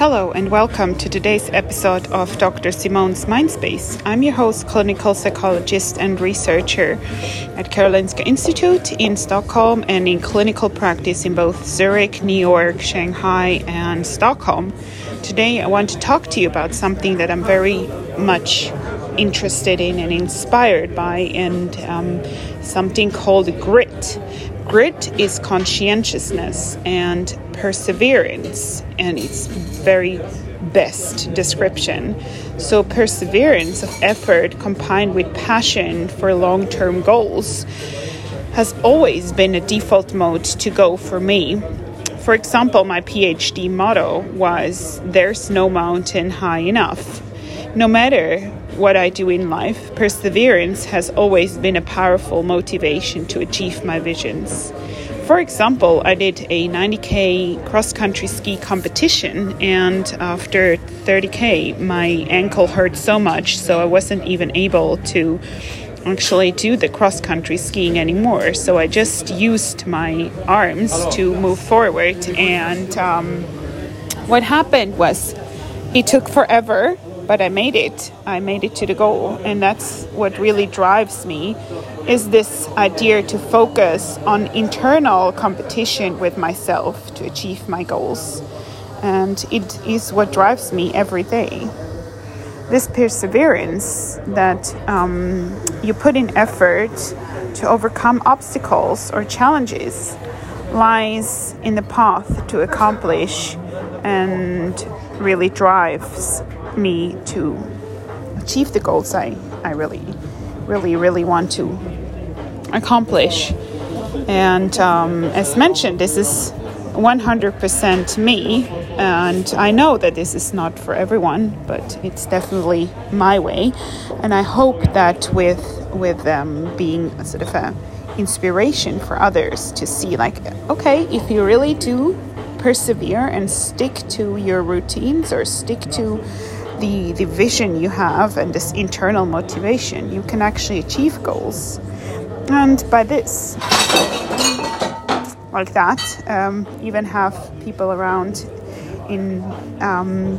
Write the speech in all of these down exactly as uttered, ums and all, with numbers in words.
Hello and welcome to today's episode of Doctor Simone's Mindspace. I'm your host, clinical psychologist and researcher at Karolinska Institute in Stockholm and in clinical practice in both Zurich, New York, Shanghai and Stockholm. Today I want to talk to you about something that I'm very much interested in and inspired by, and um, something called grit. Grit is conscientiousness and perseverance, and it's very best description. So perseverance of effort combined with passion for long-term goals has always been a default mode to go for me. For example, my PhD motto was, "There's no mountain high enough." No matter what I do in life, perseverance has always been a powerful motivation to achieve my visions. For example, I did a ninety k cross-country ski competition, and after thirty k, my ankle hurt so much, so I wasn't even able to actually do the cross-country skiing anymore. So I just used my arms to move forward, and um, what happened was it took forever. But I made it. I made it to the goal. And that's what really drives me, is this idea to focus on internal competition with myself to achieve my goals. And it is what drives me every day. This perseverance that um, you put in effort to overcome obstacles or challenges lies in the path to accomplish and really drives me to achieve the goals I, I really, really, really want to accomplish. And um, as mentioned, this is one hundred percent me, and I know that this is not for everyone, but it's definitely my way. And I hope that with with um, being sort of a inspiration for others to see, like, okay, if you really do persevere and stick to your routines or stick to the the vision you have and this internal motivation, you can actually achieve goals. And by this, like that, um, even have people around in um,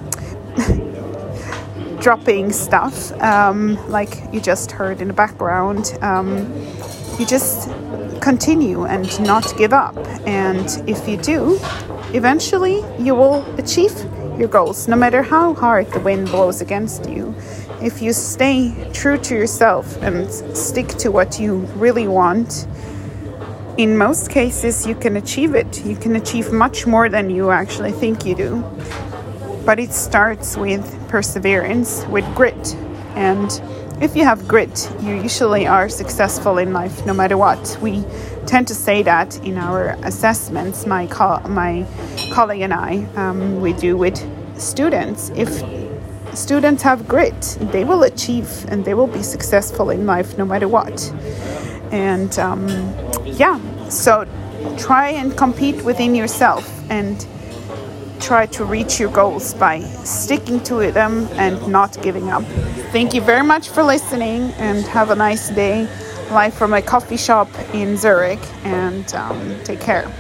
dropping stuff, um, like you just heard in the background. Um, you just continue and not give up. And if you do, eventually you will achieve your goals, no matter how hard the wind blows against you. If you stay true to yourself and stick to what you really want, in most cases you can achieve it. You can achieve much more than you actually think you do. But it starts with perseverance, with grit. And if you have grit, you usually are successful in life, no matter what. We tend to say that in our assessments, my co- my colleague and I, um, we do with students. If students have grit, they will achieve and they will be successful in life, no matter what. And um, yeah, so try and compete within yourself and try to reach your goals by sticking to them and not giving up. Thank you very much for listening, and have a nice day. Live from a coffee shop in Zurich, and um, take care.